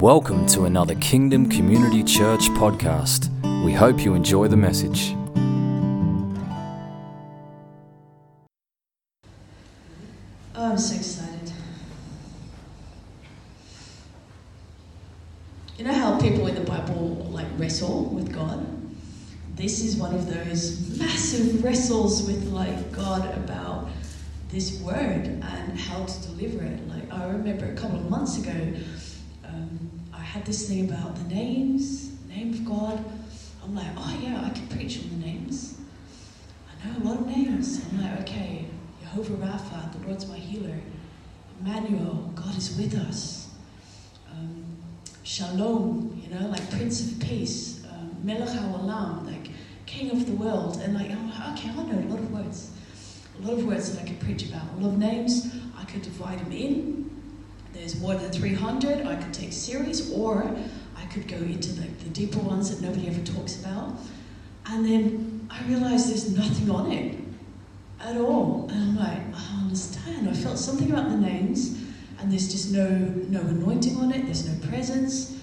Welcome to another Kingdom Community Church podcast. We hope you enjoy the message. Oh, I'm so excited. You know how people in the Bible wrestle with God? This is one of those massive wrestles with God about this word and how to deliver it. I remember a couple of months ago, I had this thing about the name of God. I'm like, oh yeah, I can preach on the names. I know a lot of names. I'm like, okay, Jehovah Rapha, the Lord's my healer. Emmanuel, God is with us. Shalom, Prince of Peace. Melech HaOlam, King of the world. And I'm like, okay, I know a lot of words. A lot of words that I could preach about. A lot of names, I could divide them in. There's more than 300, I could take series, or I could go into the deeper ones that nobody ever talks about. And then I realized there's nothing on it at all. And I'm like, I don't understand. I felt something about the names, and there's just no anointing on it. There's no presence.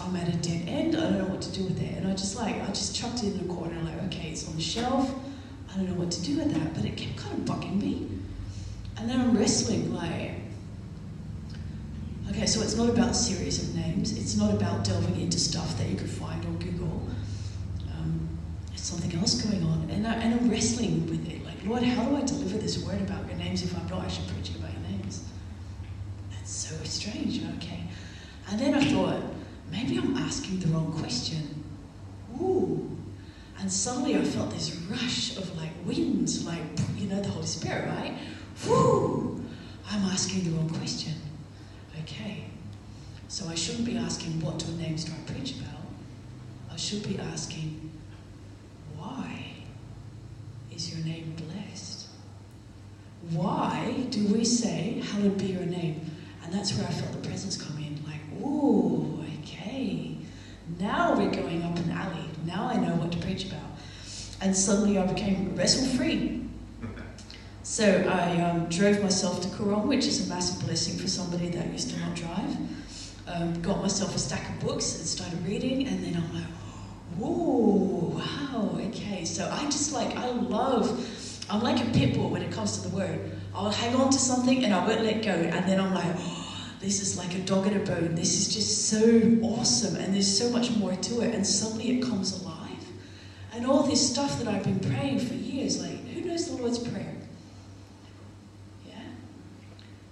I'm at a dead end. I don't know what to do with it. And I just chucked it in the corner. Okay, it's on the shelf. I don't know what to do with that. But it kept kind of bugging me. And then I'm wrestling, okay, so it's not about a series of names. It's not about delving into stuff that you could find on Google. There's something else going on. And I'm wrestling with it. Lord, how do I deliver this word about your names if I'm not actually preaching about your names? That's so strange. Okay. And then I thought, maybe I'm asking the wrong question. Ooh. And suddenly I felt this rush of winds, the Holy Spirit, right? Woo! I'm asking the wrong question. Okay, so I shouldn't be asking what names do I preach about. I should be asking, why is your name blessed? Why do we say, hallowed be your name? And that's where I felt the presence come in, ooh, okay. Now we're going up an alley. Now I know what to preach about. And suddenly I became wrestle-free. So I drove myself to Kurong, which is a massive blessing for somebody that used to not drive. Got myself a stack of books and started reading, and then I'm like, whoa, wow, okay. So I just I'm like a pit bull when it comes to the word. I'll hang on to something and I won't let go. And then I'm like, oh, this is like a dog in a bone. This is just so awesome. And there's so much more to it. And suddenly it comes alive. And all this stuff that I've been praying for years, who knows the Lord's Prayer?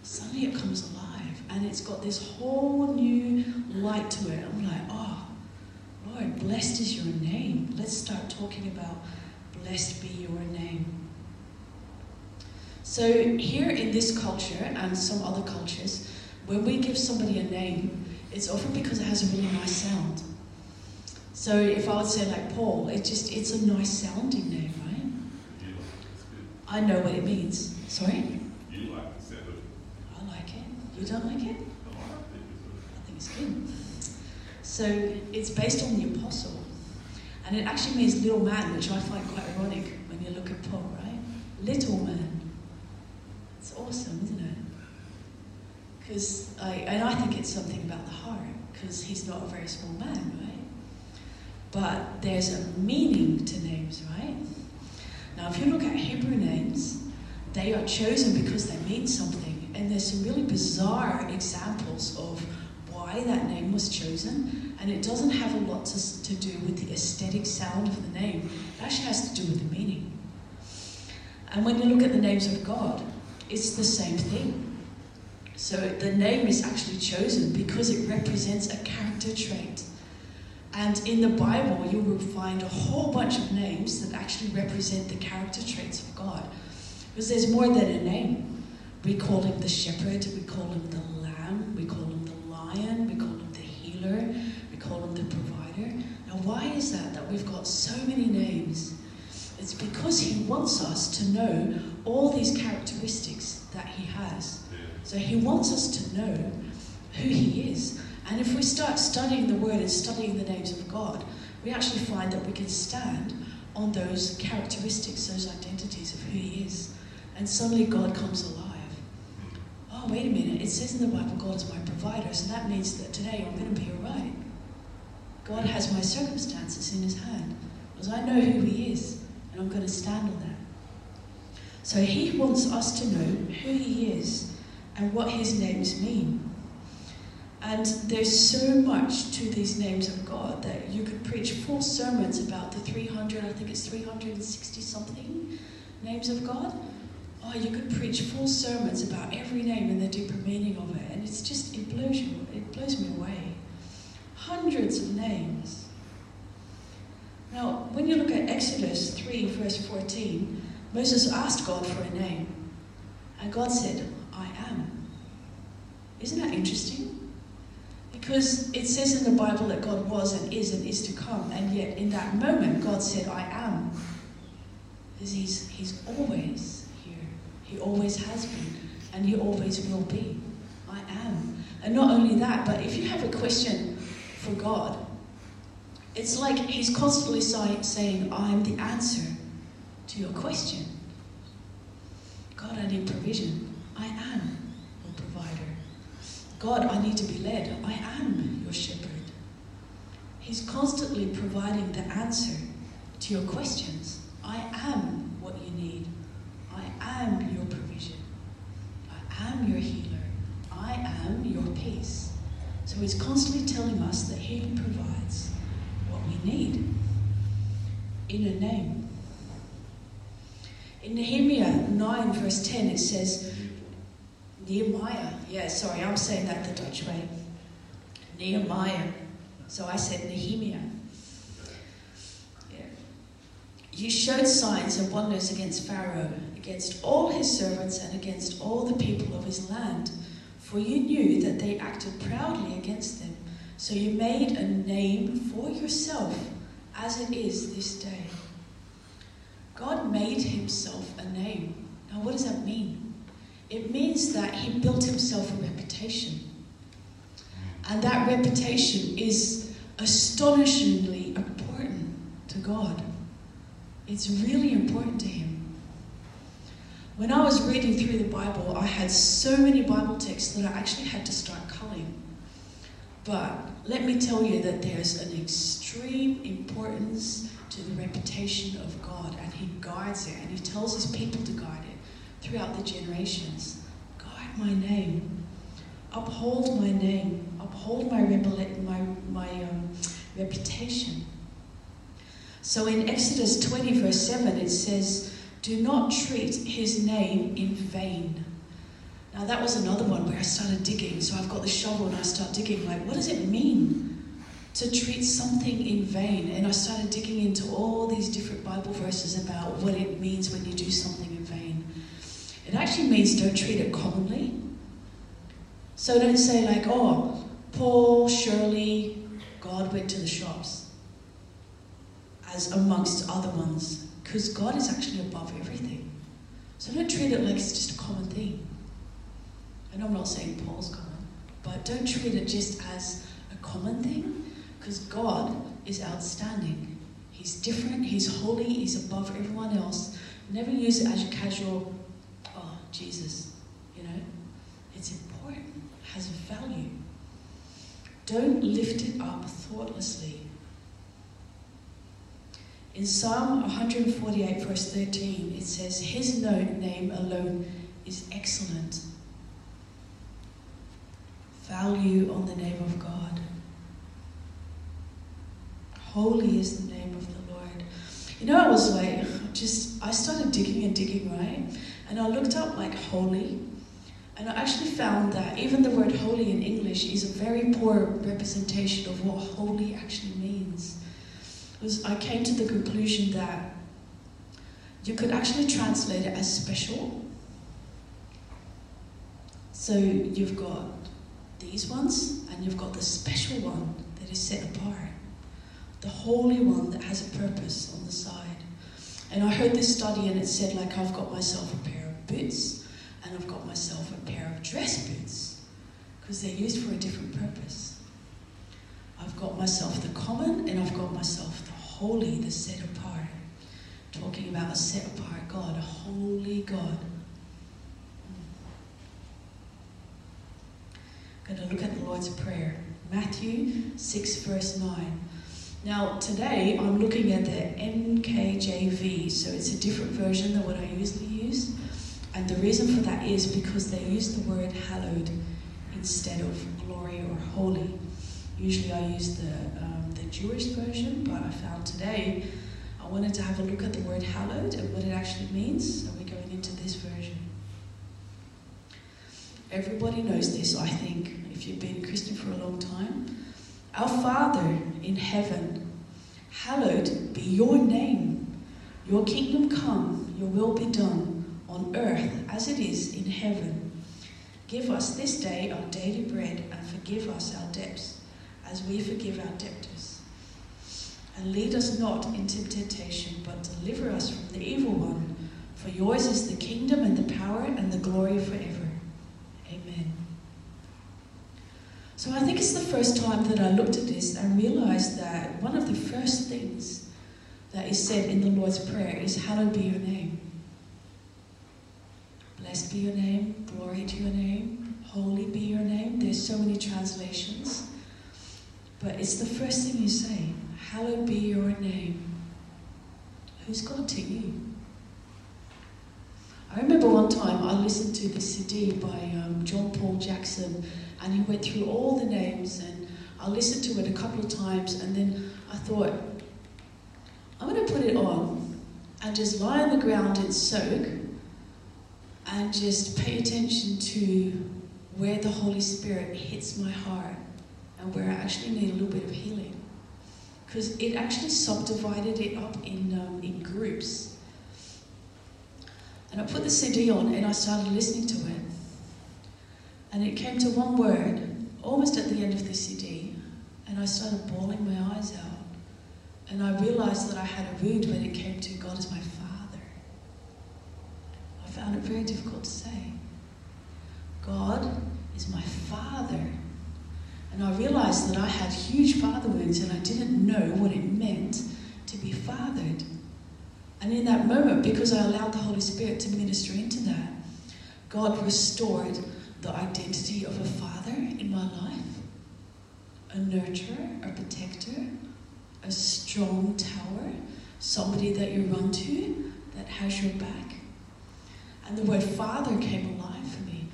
Suddenly it comes alive, and it's got this whole new light to it. I'm like, oh, Lord, blessed is your name. Let's start talking about blessed be your name. So here in this culture and some other cultures, when we give somebody a name, it's often because it has a really nice sound. So if I would say Paul, it's a nice sounding name, right? Yeah, that's good. I know what it means. Sorry? You like the sound of it. You don't like it? I think it's good. So it's based on the apostle. And it actually means little man, which I find quite ironic when you look at Paul, right? Little man. It's awesome, isn't it? Because I think it's something about the heart, because he's not a very small man, right? But there's a meaning to names, right? Now, if you look at Hebrew names, they are chosen because they mean something. And there's some really bizarre examples of why that name was chosen. And it doesn't have a lot to do with the aesthetic sound of the name. It actually has to do with the meaning. And when you look at the names of God, it's the same thing. So the name is actually chosen because it represents a character trait. And in the Bible, you will find a whole bunch of names that actually represent the character traits of God. Because there's more than a name. We call him the shepherd, we call him the lamb, we call him the lion, we call him the healer, we call him the provider. Now why is that we've got so many names? It's because he wants us to know all these characteristics that he has. So he wants us to know who he is. And if we start studying the word and studying the names of God, we actually find that we can stand on those characteristics, those identities of who he is. And suddenly God comes alive. Oh, wait a minute, it says in the Bible, God is my provider, so that means that today I'm going to be all right. God has my circumstances in his hand, because I know who he is, and I'm going to stand on that. So he wants us to know who he is and what his names mean. And there's so much to these names of God that you could preach full sermons about the 300, I think it's 360 something names of God. Oh, you could preach full sermons about every name and the deeper meaning of it. And it's just, it blows me away. Hundreds of names. Now, when you look at Exodus 3, verse 14, Moses asked God for a name. And God said, I am. Isn't that interesting? Because it says in the Bible that God was and is to come, and yet in that moment God said, I am. Because he's always here. He always has been, and he always will be. I am. And not only that, but if you have a question for God, it's like he's constantly saying, I'm the answer to your question. God, I need provision. I am your provider. God, I need to be led. I am your shepherd. He's constantly providing the answer to your questions. I am what you need. I am your provision. I am your healer. I am your peace. So he's constantly telling us that he provides what we need in a name. In Nehemiah 9 verse 10 it says, Nehemiah, yeah, sorry, I'm saying that the Dutch way. Nehemiah. So I said Nehemiah. Yeah. You showed signs and wonders against Pharaoh, against all his servants, and against all the people of his land. For you knew that they acted proudly against them. So you made a name for yourself, as it is this day. God made himself a name. Now what does that mean? It means that he built himself a reputation. And that reputation is astonishingly important to God. It's really important to him. When I was reading through the Bible, I had so many Bible texts that I actually had to start culling. But let me tell you that there's an extreme importance to the reputation of God, and he guides it, and he tells his people to guide it throughout the generations. Guide my name. Uphold my name. Uphold my reputation. So in Exodus 20 verse 7 it says, do not treat his name in vain. Now that was another one where I started digging. So I've got the shovel and I start digging. Like, what does it mean to treat something in vain? And I started digging into all these different Bible verses about what it means when you do something in vain. It actually means don't treat it commonly. So don't say like, oh, Paul, Shirley, God went to the shops, as amongst other ones, because God is actually above everything. So don't treat it like it's just a common thing. And I'm not saying Paul's common, but don't treat it just as a common thing, because God is outstanding. He's different, he's holy, he's above everyone else. Never use it as your casual Jesus, you know, it's important, has value. Don't lift it up thoughtlessly. In Psalm 148 verse 13, it says, his name alone is excellent. Value on the name of God. Holy is the name of the Lord. You know, I was like, I started digging and digging, right? And I looked up like holy, and I actually found that even the word holy in English is a very poor representation of what holy actually means. I came to the conclusion that you could actually translate it as special. So you've got these ones, and you've got the special one that is set apart, the holy one that has a purpose on the side. And I heard this study and it said like, I've got myself a pair of boots and I've got myself a pair of dress boots, because they're used for a different purpose. I've got myself the common and I've got myself the holy, the set apart. Talking about a set apart God, a holy God. We're going to look at the Lord's Prayer, Matthew 6, verse 9. Now, today I'm looking at the NKJV, so it's a different version than what I usually use. And the reason for that is because they use the word hallowed instead of glory or holy. Usually I use the Jewish version, but I found today I wanted to have a look at the word hallowed and what it actually means, so we're going into this version. Everybody knows this, I think, if you've been a Christian for a long time. Our Father in heaven, hallowed be your name. Your kingdom come, your will be done on earth as it is in heaven. Give us this day our daily bread and forgive us our debts as we forgive our debtors. And lead us not into temptation, but deliver us from the evil one. For yours is the kingdom and the power and the glory forever. Amen. So I think it's the first time that I looked at this and realized that one of the first things that is said in the Lord's Prayer is, hallowed be your name. Blessed be your name, glory to your name, holy be your name. There's so many translations. But it's the first thing you say, hallowed be your name. Who's God to you? I remember one time I listened to the CD by John Paul Jackson, and he went through all the names, and I listened to it a couple of times, and then I thought, I'm going to put it on and just lie on the ground and soak and just pay attention to where the Holy Spirit hits my heart and where I actually need a little bit of healing. Because it actually subdivided it up in groups. And I put the CD on and I started listening to it. And it came to one word, almost at the end of the CD, and I started bawling my eyes out. And I realized that I had a wound when it came to God as my Father. I found it very difficult to say. God is my Father. And I realized that I had huge father wounds and I didn't know what it meant to be fathered. And in that moment, because I allowed the Holy Spirit to minister into that, God restored the identity of a father in my life, a nurturer, a protector, a strong tower, somebody that you run to that has your back. And the word father came alive for me.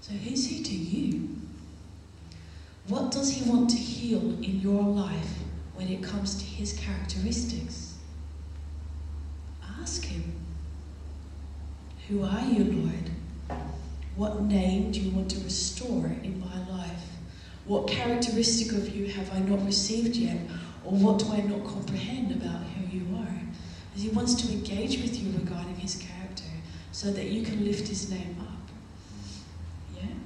So who's he to you? What does he want to heal in your life when it comes to his characteristics? Ask him, who are you, Lord? What name do you want to restore in my life? What characteristic of you have I not received yet? Or what do I not comprehend about who you are? Because he wants to engage with you regarding his character so that you can lift his name up. Yeah?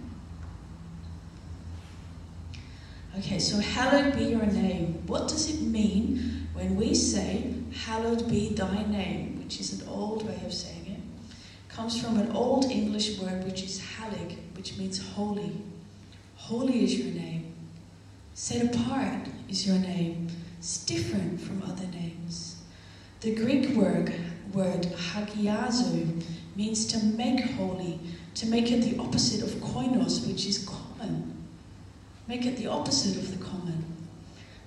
Okay, so hallowed be your name. What does it mean when we say, hallowed be thy name? Which is an old way of saying it, comes from an old English word which is hallig, which means holy. Holy is your name. Set apart is your name. It's different from other names. The Greek word hagiazo means to make holy, to make it the opposite of koinos, which is common. Make it the opposite of the common.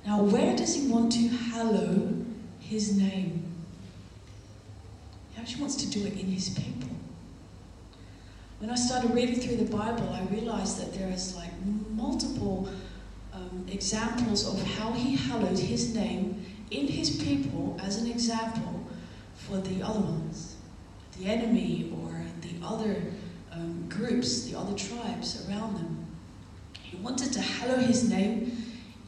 Now, where does he want to hallow his name? She wants to do it in his people. When I started reading through the Bible, I realized that there is like multiple examples of how he hallowed his name in his people as an example for the other ones, the enemy or the other groups, the other tribes around them. He wanted to hallow his name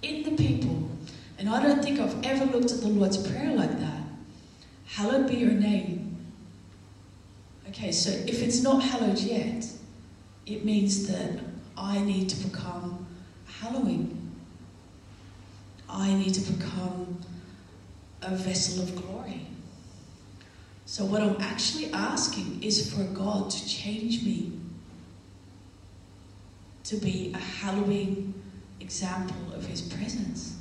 in the people. And I don't think I've ever looked at the Lord's Prayer like that. Hallowed be your name. Okay, so if it's not hallowed yet, it means that I need to become hallowing. I need to become a vessel of glory. So what I'm actually asking is for God to change me, to be a hallowing example of his presence.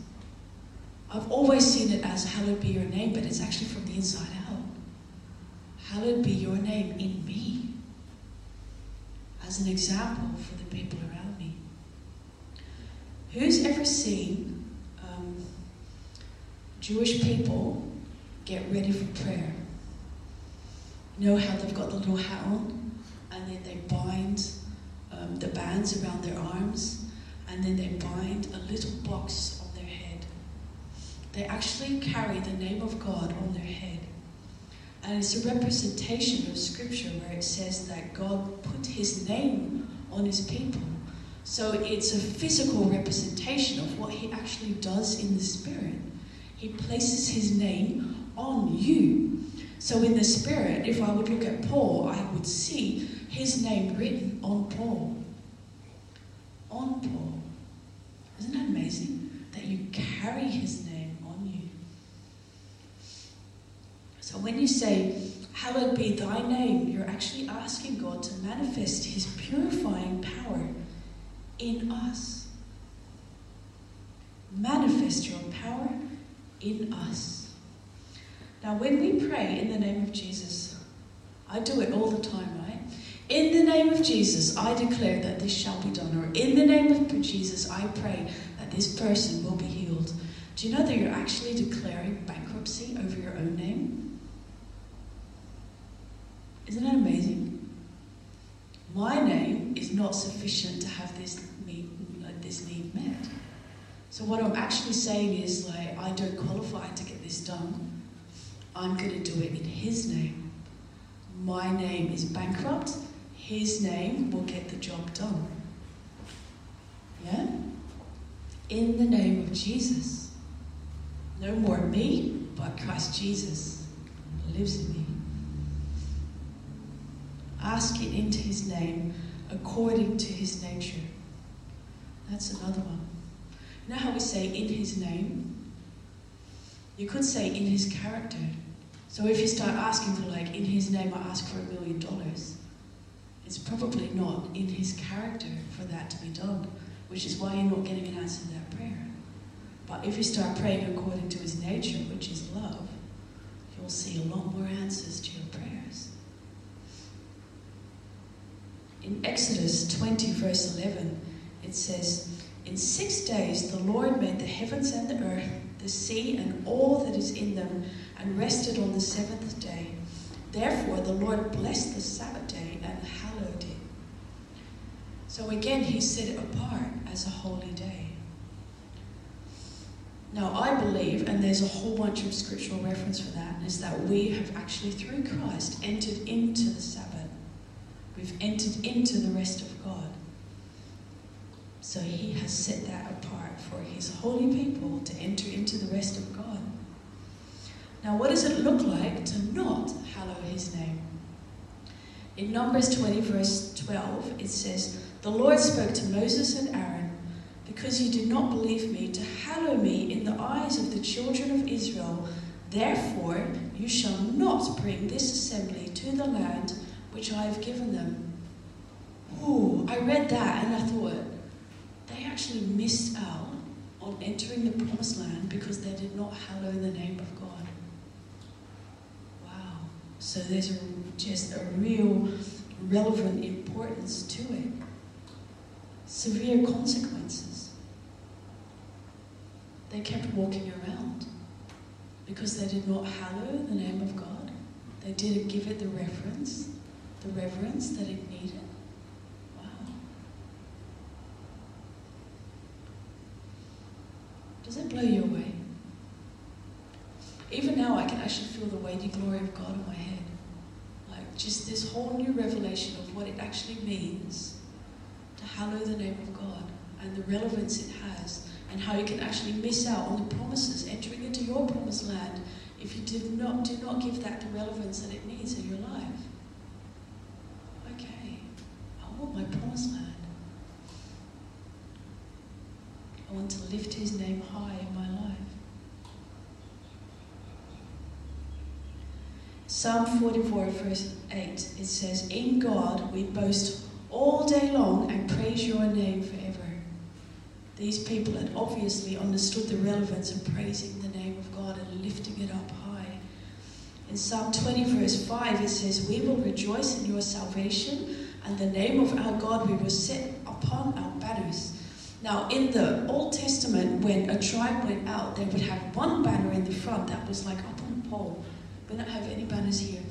I've always seen it as hallowed be your name, but it's actually from the inside out. Hallowed be your name in me. as an example for the people around me. Who's ever seen Jewish people get ready for prayer? You know how they've got the little hat on, and then they bind the bands around their arms, and then they bind a little box on their head. They actually carry the name of God on their head. And it's a representation of Scripture where it says that God put his name on his people. So it's a physical representation of what he actually does in the Spirit. He places his name on you. So in the Spirit, if I would look at Paul, I would see his name written on Paul. On Paul. Isn't that amazing? That you carry his name on you. So when you say, hallowed be thy name, you're actually asking God to manifest his purifying power in us. Manifest your power in us. Now when we pray in the name of Jesus, I do it all the time, right? In the name of Jesus, I declare that this shall be done. Or in the name of Jesus, I pray that this person will be healed. Do you know that you're actually declaring bankruptcy over your own name? Isn't that amazing? My name is not sufficient to have this need met. So what I'm actually saying is, like, I don't qualify to get this done. I'm going to do it in his name. My name is bankrupt. His name will get the job done. Yeah? In the name of Jesus. No more me, but Christ Jesus lives in me. Ask it into his name, according to his nature. That's another one. You know how we say in his name? You could say in his character. So if you start asking for, like, in his name I ask for $1 million, it's probably not in his character for that to be done, which is why you're not getting an answer to that prayer. But if you start praying according to his nature, which is love, you'll see a lot more answers to your prayers. In Exodus 20, verse 11, it says, in 6 days the Lord made the heavens and the earth, the sea and all that is in them, and rested on the seventh day. Therefore the Lord blessed the Sabbath day and hallowed it. So again, he set it apart as a holy day. Now I believe, and there's a whole bunch of scriptural reference for that, is that we have actually, through Christ, entered into the Sabbath. We've entered into the rest of God. So he has set that apart for his holy people to enter into the rest of God. Now what does it look like to not hallow his name? In Numbers 20 verse 12 it says, the Lord spoke to Moses and Aaron, because you did not believe me to hallow me in the eyes of the children of Israel, therefore you shall not bring this assembly to the land which I have given them. Ooh, I read that and I thought, they actually missed out on entering the promised land because they did not hallow the name of God. Wow. So there's just a real relevant importance to it. Severe consequences. They kept walking around because they did not hallow the name of God. They didn't give it the reverence that it needed. Wow. Does it blow you away? Even now I can actually feel the weighty glory of God in my head. Like just this whole new revelation of what it actually means to hallow the name of God and the relevance it has and how you can actually miss out on the promises, entering into your promised land, if you do not give that the relevance that it needs in your life. Okay, I want my promised land. I want to lift his name high in my life. Psalm 44 verse 8, it says, in God we boast all day long and praise your name forever. These people had obviously understood the relevance of praising the name of God and lifting it up high. In Psalm 20 verse 5 it says, we will rejoice in your salvation and the name of our God we will set upon our banners. Now, in the Old Testament, when a tribe went out, they would have one banner in the front that was like up on a pole. We don't have any banners here.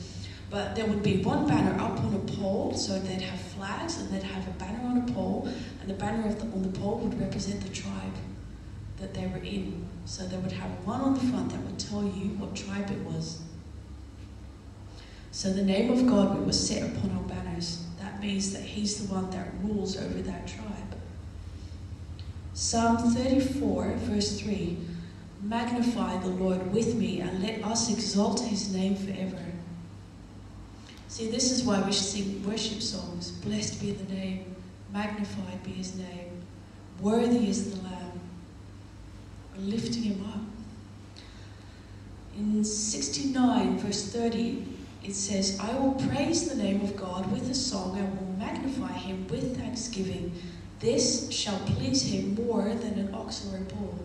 But there would be one banner up on a pole, so they'd have flags, and they'd have a banner on a pole, and the banner on the pole would represent the tribe that they were in. So they would have one on the front that would tell you what tribe it was. So the name of God was set upon our banners. That means that he's the one that rules over that tribe. Psalm 34, verse 3, magnify the Lord with me, and let us exalt his name forever. See, this is why we should sing worship songs. Blessed be the name, magnified be his name, worthy is the Lamb. We're lifting him up. In 69, verse 30, it says, I will praise the name of God with a song, and will magnify him with thanksgiving. This shall please him more than an ox or a bull.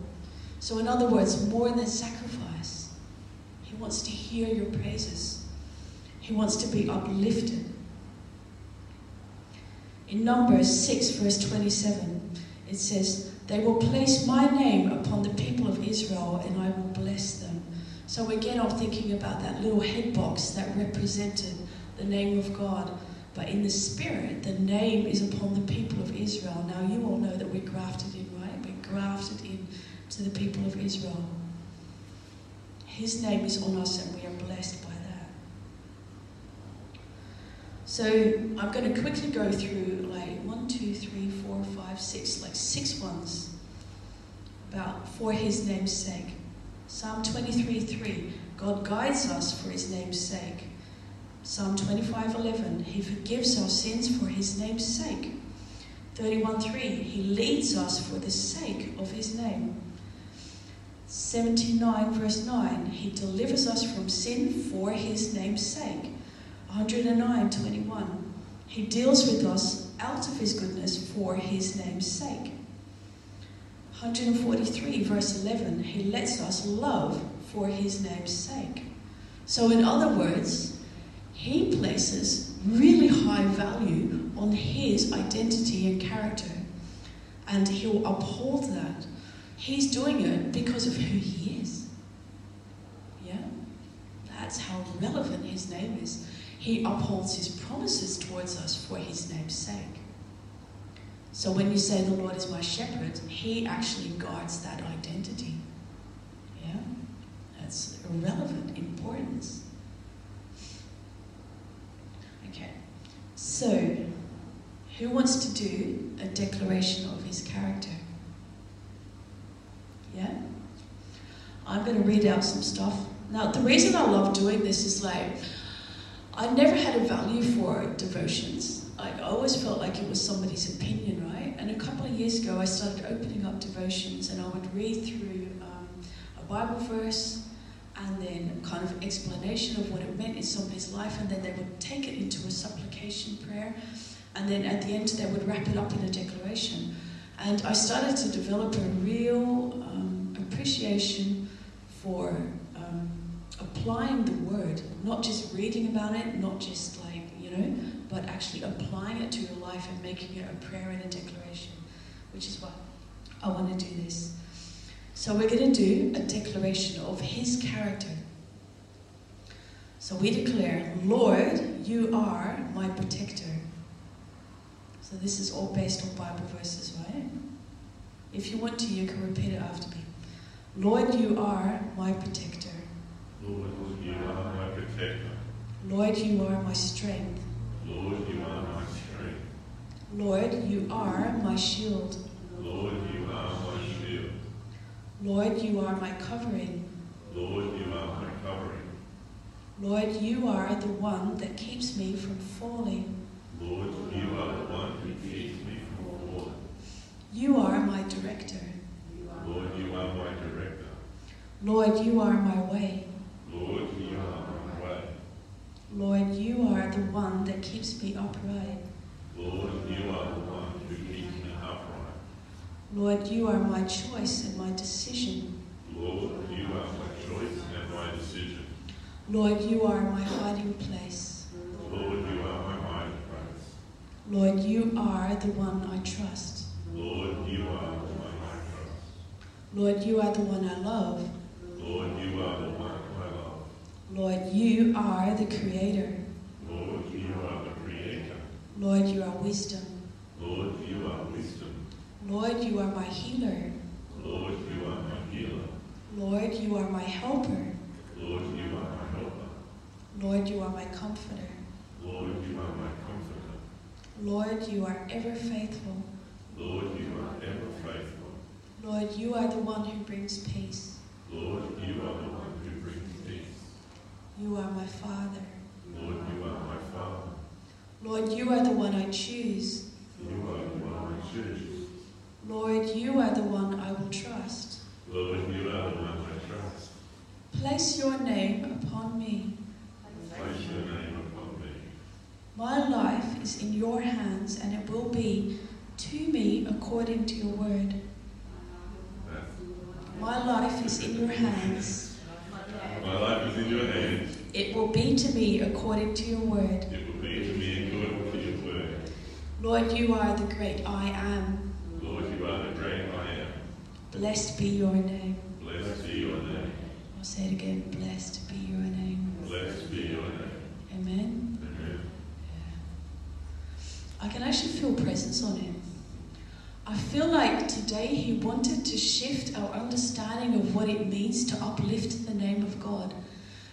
So in other words, more than sacrifice. He wants to hear your praises. He wants to be uplifted. In Numbers 6, verse 27, it says, they will place my name upon the people of Israel, and I will bless them. So again, I'm thinking about that little head box that represented the name of God. But in the spirit, the name is upon the people of Israel. Now, you all know that we're grafted in, right? We're grafted in to the people of Israel. His name is on us, and we are blessed by. So I'm going to quickly go through like 1, 2, 3, 4, 5, 6, like 6 ones about for his name's sake. Psalm 23:3, God guides us for his name's sake. Psalm 25:11, he forgives our sins for his name's sake. 31:3, he leads us for the sake of his name. 79:9, he delivers us from sin for his name's sake. 109:21, he deals with us out of his goodness for his name's sake. 143:11, he lets us love for his name's sake. So in other words, he places really high value on his identity and character, and he'll uphold that. He's doing it because of who he is. Yeah, that's how relevant his name is. He upholds his promises towards us for his name's sake. So when you say the Lord is my shepherd, he actually guards that identity. Yeah? That's irrelevant importance. Okay. So, who wants to do a declaration of his character? Yeah? I'm going to read out some stuff. Now, the reason I love doing this is like, I never had a value for devotions. I always felt like it was somebody's opinion, right? And a couple of years ago, I started opening up devotions, and I would read through a Bible verse, and then kind of explanation of what it meant in somebody's life, and then they would take it into a supplication prayer, and then at the end, they would wrap it up in a declaration. And I started to develop a real appreciation for applying the word, not just reading about it, not just like, you know, but actually applying it to your life and making it a prayer and a declaration, which is why I want to do this. So we're going to do a declaration of his character. So we declare, Lord, you are my protector. So this is all based on Bible verses, right? If you want to, you can repeat it after me. Lord, you are my protector. Lord, you are my protector. Lord, you are my strength. Lord, you are my strength. Lord, you are my shield. Lord, you are my shield. Lord, you are my covering. Lord, you are my covering. Lord, you are the one that keeps me from falling. Lord, you are the one who keeps me from falling. You are my director. Lord, you are my director. Lord, you are my way. Lord, you are my way. Lord, you are the one that keeps me upright. Lord, you are the one who keeps me upright. Lord, you are my choice and my decision. Lord, you are my choice and my decision. Lord, you are my hiding place. Lord, you are my hiding place. Lord, you are the one I trust. Lord, you are the one I trust. Lord, you are the one I love. Lord, you are the one I love. Lord, you are the creator. Lord, you are the creator. Lord, you are wisdom. Lord, you are wisdom. Lord, you are my healer. Lord, you are my healer. Lord, you are my helper. Lord, you are my helper. Lord, you are my comforter. Lord, you are my comforter. Lord, you are ever faithful. Lord, you are ever faithful. Lord, you are the one who brings peace. Lord, you are the one who brings peace. You are my Father. Lord, you are my Father. Lord, you are the one I choose. You are the one I choose. Lord, you are the one I will trust. Lord, you are the one I trust. Place your name upon me. Place your name upon me. My life is in your hands, and it will be to me according to your word. My life is in your hands. My life is in your hands. It will be to me according to your word. It will be to me according to your word. Lord, you are the great I am. Lord, you are the great I am. Blessed be your name. Blessed be your name. I'll say it again. Blessed be your name. Blessed be your name. Amen. Amen. Yeah. I can actually feel presence on him. I feel like today he wanted to shift our understanding of what it means to uplift the name of God,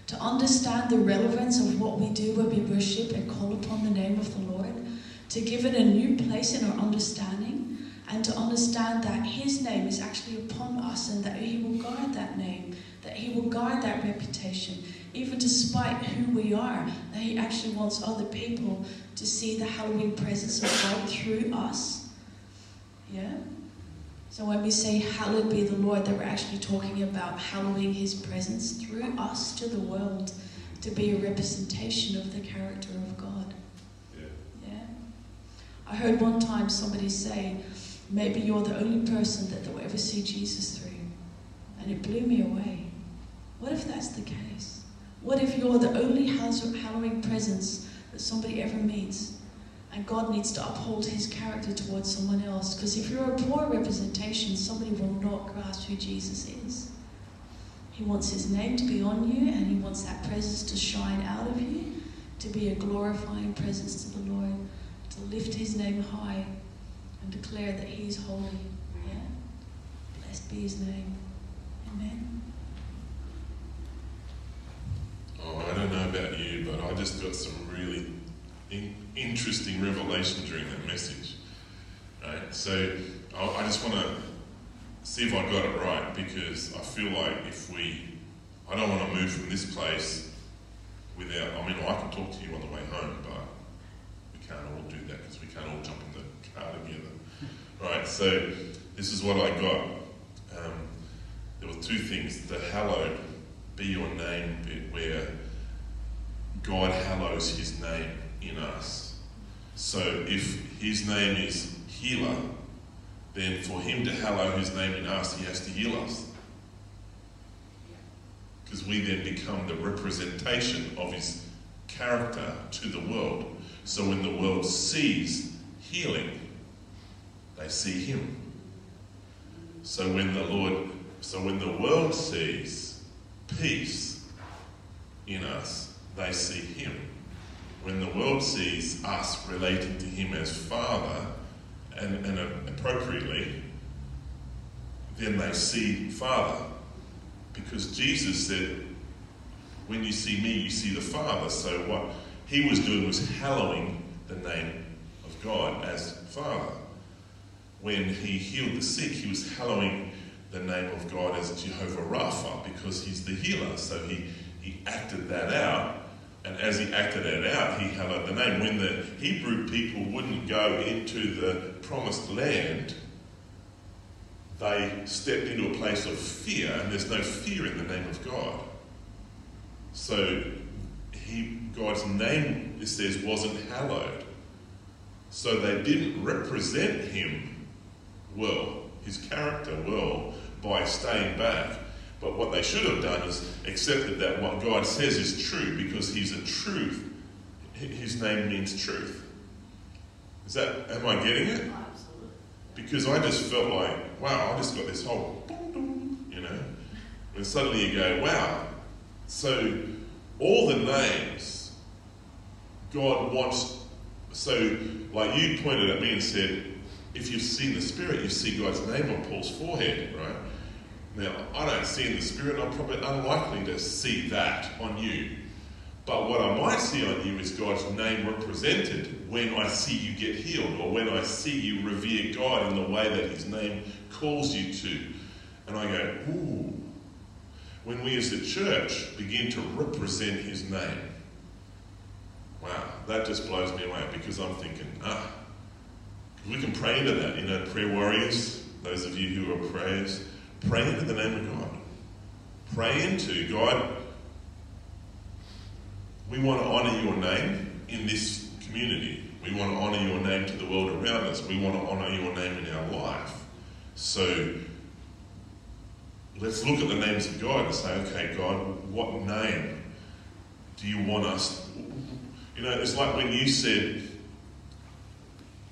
to understand the relevance of what we do when we worship and call upon the name of the Lord, to give it a new place in our understanding, and to understand that his name is actually upon us and that he will guard that name, that he will guard that reputation, even despite who we are, that he actually wants other people to see the hallowing presence of God through us. Yeah? So when we say, hallowed be the Lord, that we're actually talking about hallowing his presence through us to the world to be a representation of the character of God. Yeah. Yeah? I heard one time somebody say, maybe you're the only person that they'll ever see Jesus through. And it blew me away. What if that's the case? What if you're the only hallowing presence that somebody ever meets? And God needs to uphold his character towards someone else. Because if you're a poor representation, somebody will not grasp who Jesus is. He wants his name to be on you, and he wants that presence to shine out of you, to be a glorifying presence to the Lord, to lift his name high and declare that he is holy. Yeah? Blessed be his name. Amen. Oh, I don't know about you, but I just got some really interesting revelation during that message. Right? So I just want to see if I got it right, because I feel like I don't want to move from this place without, I can talk to you on the way home, but we can't all do that because we can't all jump in the car together. Right, so this is what I got. There were two things, the hallowed be your name bit, where God hallows his name in us. So if his name is healer, then for him to hallow his name in us, he has to heal us. Because we then become the representation of his character to the world. So when the world sees healing, they see him. So when the world sees peace in us, they see him. When the world sees us relating to him as Father, and appropriately, then they see Father. Because Jesus said, when you see me, you see the Father. So what he was doing was hallowing the name of God as Father. When he healed the sick, he was hallowing the name of God as Jehovah Rapha, because he's the healer. So he acted that out. And as he acted it out, he hallowed the name. When the Hebrew people wouldn't go into the promised land, they stepped into a place of fear, and there's no fear in the name of God. So God's name, it says, wasn't hallowed. So they didn't represent him well, his character well, by staying back. But what they should have done is accepted that what God says is true, because he's a truth. His name means truth. Is that, am I getting it? Absolutely. Because I just felt like, wow, I just got this whole, you know, and suddenly you go, wow. So all the names God wants, so like you pointed at me and said, if you've seen the Spirit, you see God's name on Paul's forehead, right? Now, I don't see in the Spirit, I'm probably unlikely to see that on you. But what I might see on you is God's name represented when I see you get healed, or when I see you revere God in the way that His name calls you to. And I go, ooh. When we as a church begin to represent His name, wow, that just blows me away, because I'm thinking, ah, we can pray into that, you know, prayer warriors, those of you who are prayers, pray into the name of God. Pray into God. We want to honour your name in this community. We want to honour your name to the world around us. We want to honour your name in our life. So let's look at the names of God and say, okay, God, what name do you want us? You know, it's like when you said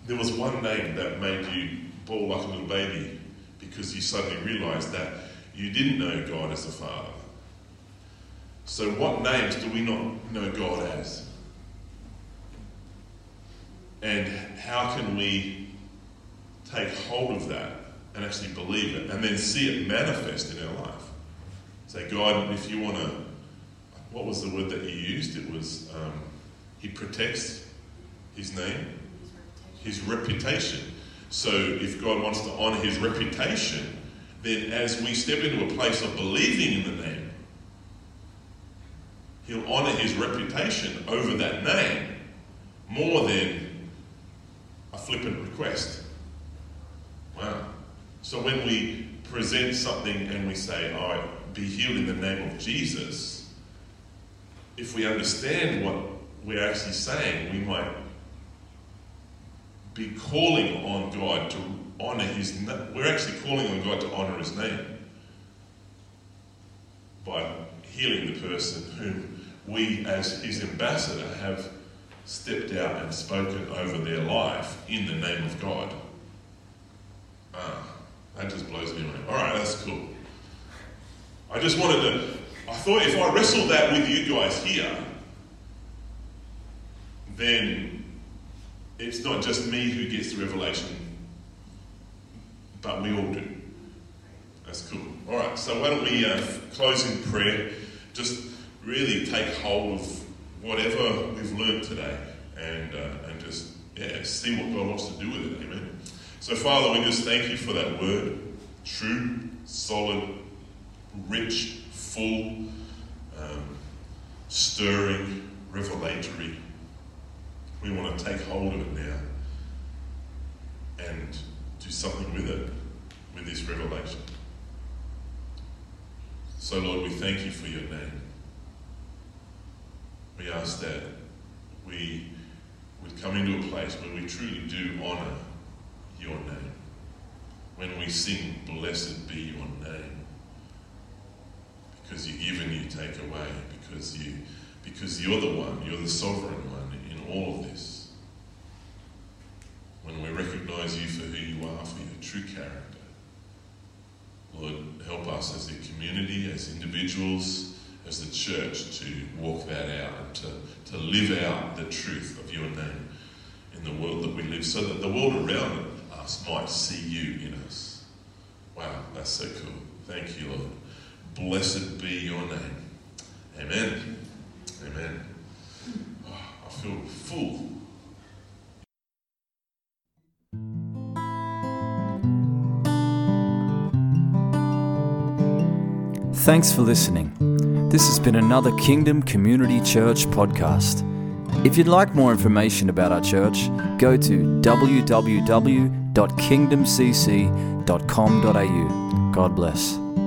there was one name that made you bawl like a little baby, because you suddenly realised that you didn't know God as a Father. So what names do we not know God as? And how can we take hold of that and actually believe it and then see it manifest in our life? Say, God, if you want to, what was the word that you used? It was, He protects His name, His reputation. So if God wants to honour His reputation, then as we step into a place of believing in the name, He'll honour His reputation over that name more than a flippant request. Wow. So when we present something and we say, oh, be healed in the name of Jesus, if we understand what we're actually saying, we might be calling on God to honour His name. We're actually calling on God to honour His name by healing the person whom we as His ambassador have stepped out and spoken over their life in the name of God. Ah, that just blows me away. Alright, that's cool. I thought if I wrestle that with you guys here, then it's not just me who gets the revelation, but we all do. That's cool. Alright, so why don't we close in prayer, just really take hold of whatever we've learned today and just see what God wants to do with it. Amen. So Father, we just thank You for that word, true, solid, rich, full, stirring, revelatory. We want to take hold of it now and do something with it, with this revelation. So Lord, we thank You for Your name. We ask that we would come into a place where we truly do honour Your name. When we sing, blessed be Your name. Because You give and You take away. Because You're the one, You're the sovereign one in all of this. When we recognise You for who You are, for Your true character. Lord, help us as a community, as individuals, as the church, to walk that out and to live out the truth of Your name in the world that we live, so that the world around us might see You in us. Wow, that's so cool. Thank You, Lord. Blessed be Your name. Amen. Amen. Oh, I feel full. Thanks for listening. This has been another Kingdom Community Church podcast. If you'd like more information about our church, go to www.kingdomcc.com.au. God bless.